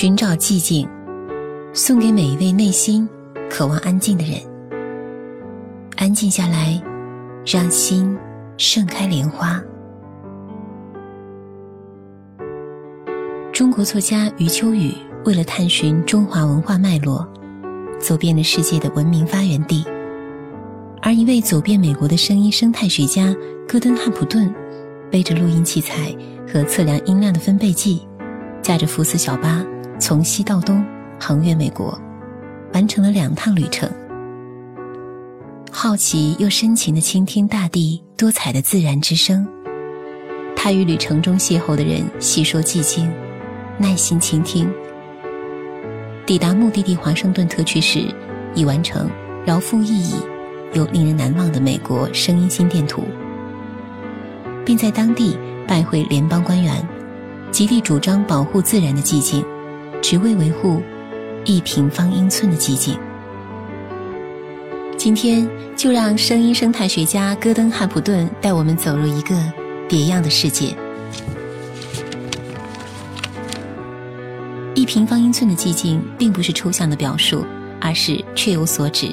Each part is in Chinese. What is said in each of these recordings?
寻找寂静，送给每一位内心渴望安静的人。安静下来，让心盛开莲花。中国作家余秋雨为了探寻中华文化脉络，走遍了世界的文明发源地，而一位走遍美国的声音生态学家戈登·汉普顿，背着录音器材和测量音量的分贝计，驾着福斯小巴从西到东横越美国，完成了2趟旅程。好奇又深情地倾听大地多彩的自然之声，他与旅程中邂逅的人细说寂静，耐心倾听。抵达目的地华盛顿特区时，已完成饶富意义又令人难忘的美国声音心电图，并在当地拜会联邦官员，极力主张保护自然的寂静，只为维护1平方英寸的寂静。今天就让声音生态学家戈登·汉普顿带我们走入一个别样的世界。1平方英寸的寂静并不是抽象的表述，而是确有所指。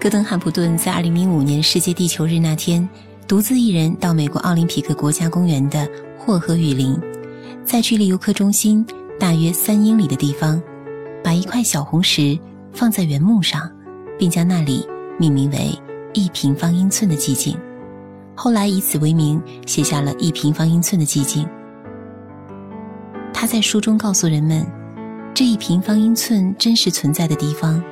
戈登·汉普顿在2005年世界地球日那天，独自一人到美国奥林匹克国家公园的霍河雨林，在距离游客中心大约3英里的地方，把一块小红石放在原木上，并将那里命名为1平方英寸的寂静，后来以此为名写下了1平方英寸的寂静。他在书中告诉人们，这1平方英寸真实存在的地方，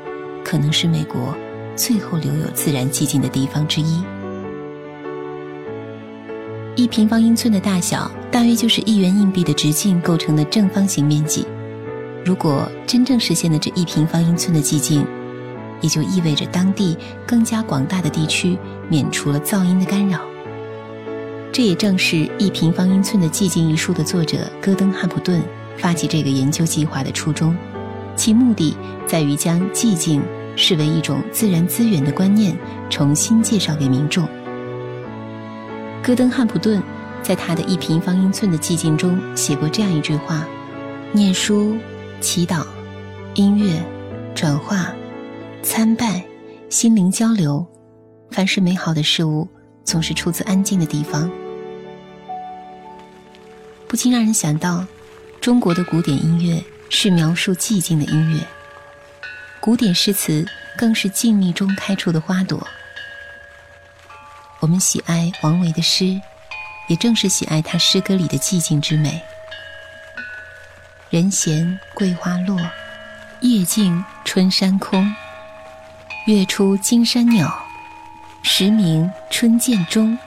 可能是美国最后留有自然寂静的地方之一。1平方英寸的大小大约就是1元硬币的直径构成的正方形面积，如果真正实现了这1平方英寸的寂静，也就意味着当地更加广大的地区免除了噪音的干扰。这也正是1平方英寸的寂静一书的作者戈登·汉普顿发起这个研究计划的初衷，其目的在于将寂静视为一种自然资源的观念重新介绍给民众。戈登·汉普顿在他的1平方英寸的寂静中写过这样一句话：念书、祈祷、音乐、转化、参拜、心灵交流，凡是美好的事物总是出自安静的地方。不禁让人想到，中国的古典音乐是描述寂静的音乐，古典诗词更是静谧中开出的花朵。我们喜爱王维的诗，也正是喜爱他诗歌里的寂静之美。人闲桂花落，夜静春山空，月出惊山鸟，时鸣春涧中。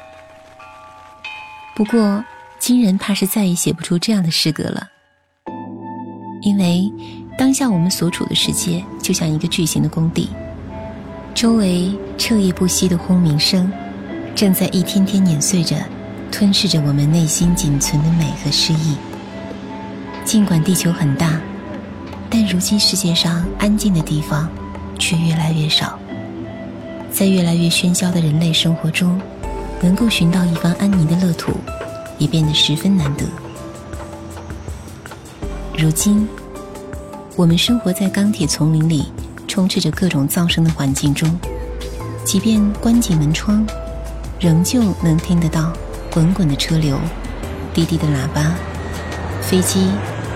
不过今人怕是再也写不出这样的诗歌了，因为当下我们所处的世界就像一个巨型的工地，周围彻夜不息的轰鸣声正在一天天碾碎着，吞噬着我们内心仅存的美和诗意。尽管地球很大，但如今世界上安静的地方却越来越少。在越来越喧嚣的人类生活中，能够寻到一方安宁的乐土也变得十分难得。如今我们生活在钢铁丛林里，充斥着各种噪声的环境中，即便关紧门窗，仍旧能听得到滚滚的车流、滴滴的喇叭，飞机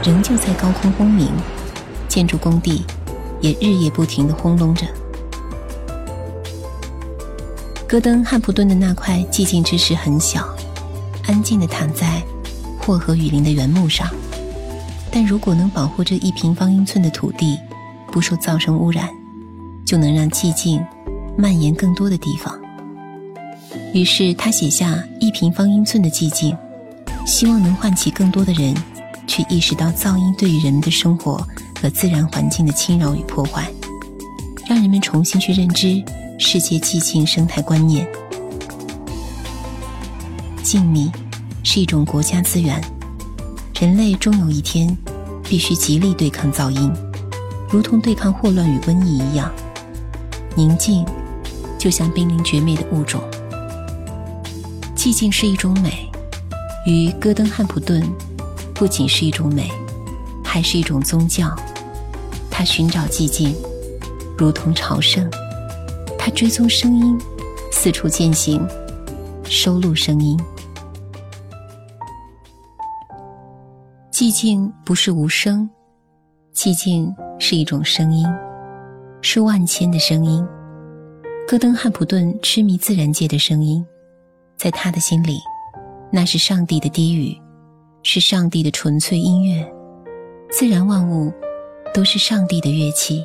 仍旧在高空轰鸣，建筑工地也日夜不停地轰隆着。戈登·汉普顿的那块寂静之石很小，安静地躺在霍河雨林的原木上，但如果能保护这1平方英寸的土地不受噪声污染，就能让寂静蔓延更多的地方。于是他写下1平方英寸的寂静，希望能唤起更多的人去意识到噪音对于人们的生活和自然环境的侵扰与破坏，让人们重新去认知世界寂静生态观念。静谧是一种国家资源，人类终有一天必须极力对抗噪音，如同对抗霍乱与瘟疫一样。宁静就像濒临绝灭的物种。寂静是一种美，于戈登·汉普顿不仅是一种美，还是一种宗教，它寻找寂静，如同朝圣，它追踪声音，四处践行，收录声音。寂静不是无声，寂静是一种声音，是万千的声音。戈登汉普顿痴迷自然界的声音，在他的心里，那是上帝的低语，是上帝的纯粹音乐。自然万物都是上帝的乐器，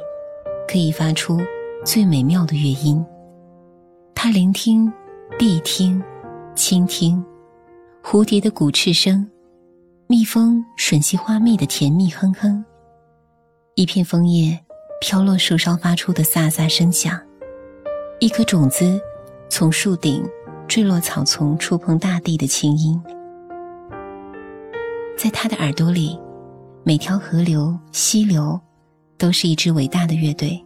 可以发出最美妙的乐音。他聆听，必听，倾听蝴蝶的鼓翅声，蜜蜂吮吸花蜜的甜蜜哼哼，一片枫叶飘落树梢发出的飒飒声响，一颗种子从树顶坠落草丛触碰大地的轻音。在他的耳朵里，每条河流溪流都是一支伟大的乐队。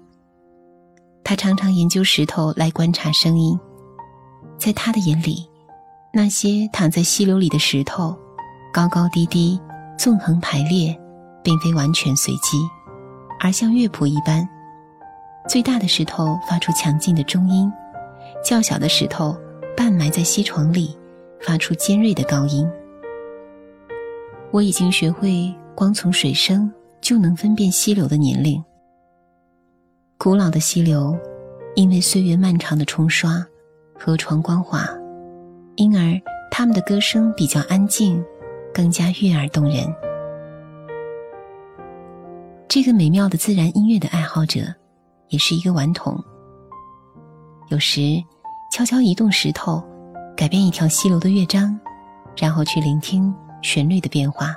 他常常研究石头来观察声音，在他的眼里，那些躺在溪流里的石头高高低低纵横排列，并非完全随机，而像乐谱一般，最大的石头发出强劲的中音，较小的石头半埋在溪床里发出尖锐的高音。我已经学会光从水声就能分辨溪流的年龄。古老的溪流因为岁月漫长的冲刷，河床光滑，因而它们的歌声比较安静，更加悦耳动人。这个美妙的自然音乐的爱好者也是一个顽童，有时悄悄移动石头，改变一条溪流的乐章，然后去聆听旋律的变化。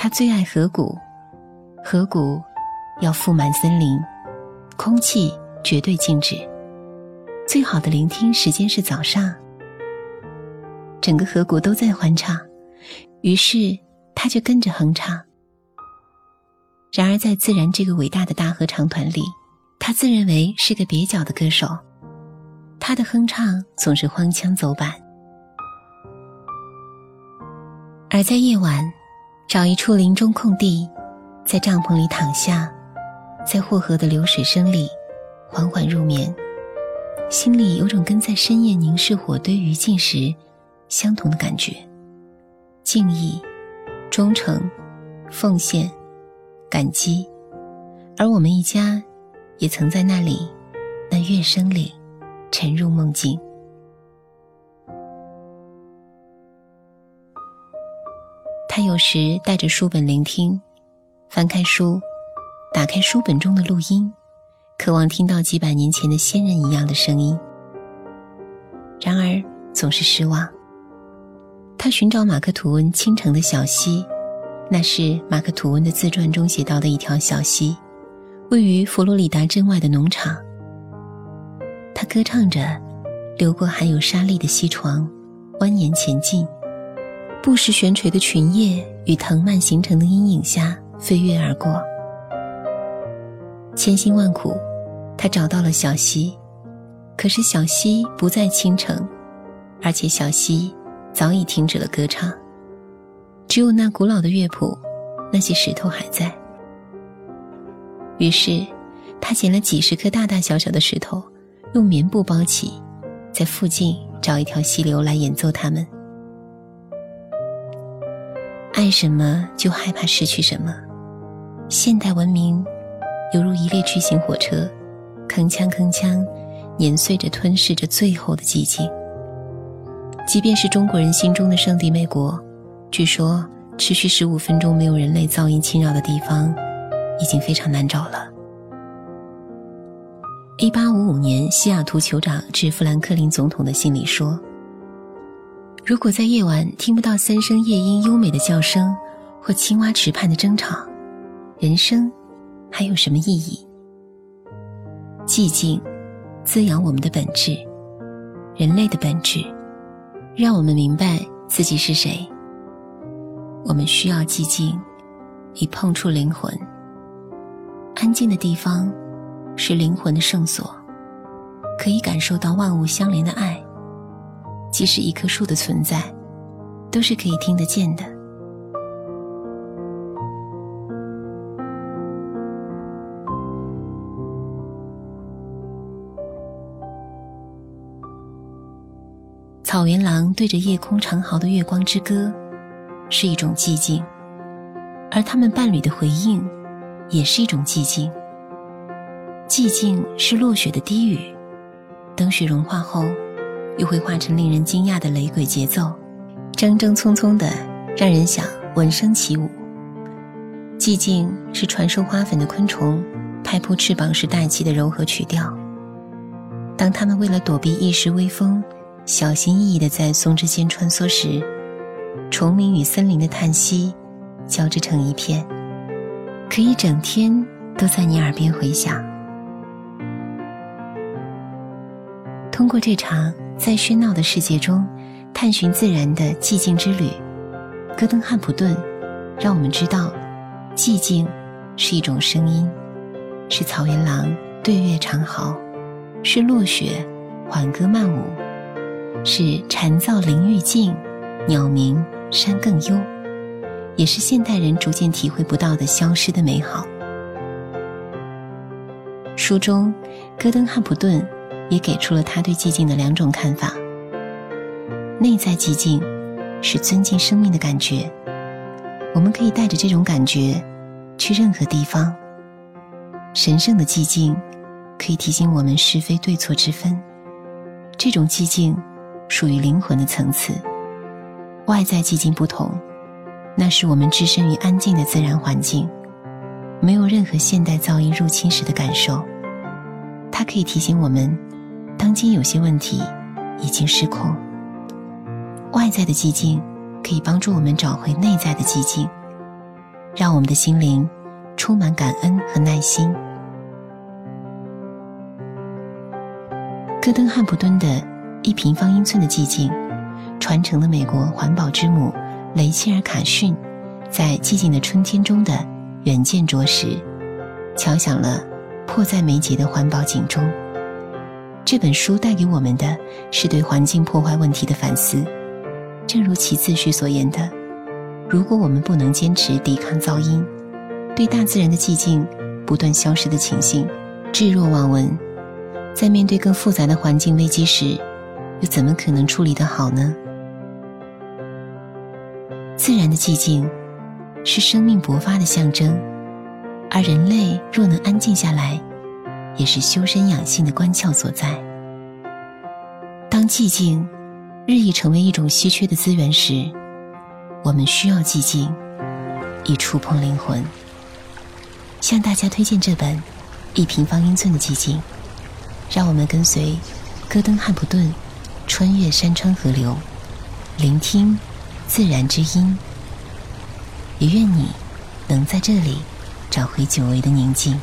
他最爱河谷，河谷要覆满森林，空气绝对静止，最好的聆听时间是早上，整个河谷都在欢唱，于是他就跟着哼唱。然而在自然这个伟大的大合唱团里，他自认为是个蹩脚的歌手，他的哼唱总是荒腔走板。而在夜晚，找一处林中空地，在帐篷里躺下，在霍河的流水声里缓缓入眠，心里有种跟在深夜凝视火堆余烬时相同的感觉，敬意、忠诚、奉献、感激。而我们一家也曾在那里，那乐声里沉入梦境。他有时带着书本聆听，翻开书，打开书本中的录音，渴望听到几百年前的先人一样的声音，然而总是失望。他寻找马克吐温倾城的小溪，那是马克吐温的自传中写到的一条小溪，位于佛罗里达镇外的农场。他歌唱着，流过含有沙粒的溪床，蜿蜒前进，不时悬垂的群叶与藤蔓形成的阴影下飞跃而过。千辛万苦，他找到了小溪，可是小溪不再倾城，而且小溪早已停止了歌唱，只有那古老的乐谱，那些石头还在。于是他捡了几十颗大大小小的石头，用棉布包起，在附近找一条溪流来演奏它们。爱什么就害怕失去什么，现代文明犹如一列巨型火车，铿锵铿锵碾碎着吞噬着最后的寂静。即便是中国人心中的圣地美国，据说持续15分钟没有人类噪音侵扰的地方已经非常难找了。1855年西雅图酋长致富兰克林总统的信里说，如果在夜晚听不到三声夜莺优美的叫声或青蛙池畔的争吵，人生还有什么意义？寂静滋养我们的本质，人类的本质，让我们明白自己是谁。我们需要寂静以碰触灵魂，安静的地方是灵魂的圣所，可以感受到万物相连的爱，即使一棵树的存在都是可以听得见的，草原狼对着夜空长嚎的月光之歌是一种寂静，而他们伴侣的回应也是一种寂静。寂静是落雪的低语，等雪融化后又会化成令人惊讶的雷鬼节奏，铮铮匆匆的让人想闻声起舞。寂静是传授花粉的昆虫拍扑翅膀时带起的柔和曲调，当它们为了躲避一时微风小心翼翼地在松枝间穿梭时，虫鸣与森林的叹息交织成一片，可以整天都在你耳边回响。通过这场在喧闹的世界中探寻自然的寂静之旅，戈登汉普顿让我们知道，寂静是一种声音，是草原狼对月长嚎，是落雪缓歌曼舞，是蝉噪林愈静，鸟鸣山更幽，也是现代人逐渐体会不到的消失的美好。书中戈登汉普顿也给出了他对寂静的两种看法。内在寂静是尊敬生命的感觉，我们可以带着这种感觉去任何地方。神圣的寂静可以提醒我们是非对错之分，这种寂静属于灵魂的层次。外在寂静不同，那是我们置身于安静的自然环境，没有任何现代噪音入侵时的感受。它可以提醒我们，当今有些问题已经失控。外在的寂静可以帮助我们找回内在的寂静，让我们的心灵充满感恩和耐心。戈登汉普顿的1平方英寸的寂静传承了美国环保之母雷切尔·卡逊在寂静的春天中的远见卓识，敲响了迫在眉睫的环保警钟。这本书带给我们的是对环境破坏问题的反思，正如其自序所言的，如果我们不能坚持抵抗噪音，对大自然的寂静不断消失的情形置若罔闻，在面对更复杂的环境危机时，又怎么可能处理得好呢？自然的寂静是生命勃发的象征，而人类若能安静下来，也是修身养性的关窍所在。当寂静日益成为一种稀缺的资源时，我们需要寂静以触碰灵魂。向大家推荐这本1平方英寸的寂静，让我们跟随戈登汉普顿穿越山川河流，聆听自然之音，也愿你能在这里找回久违的宁静。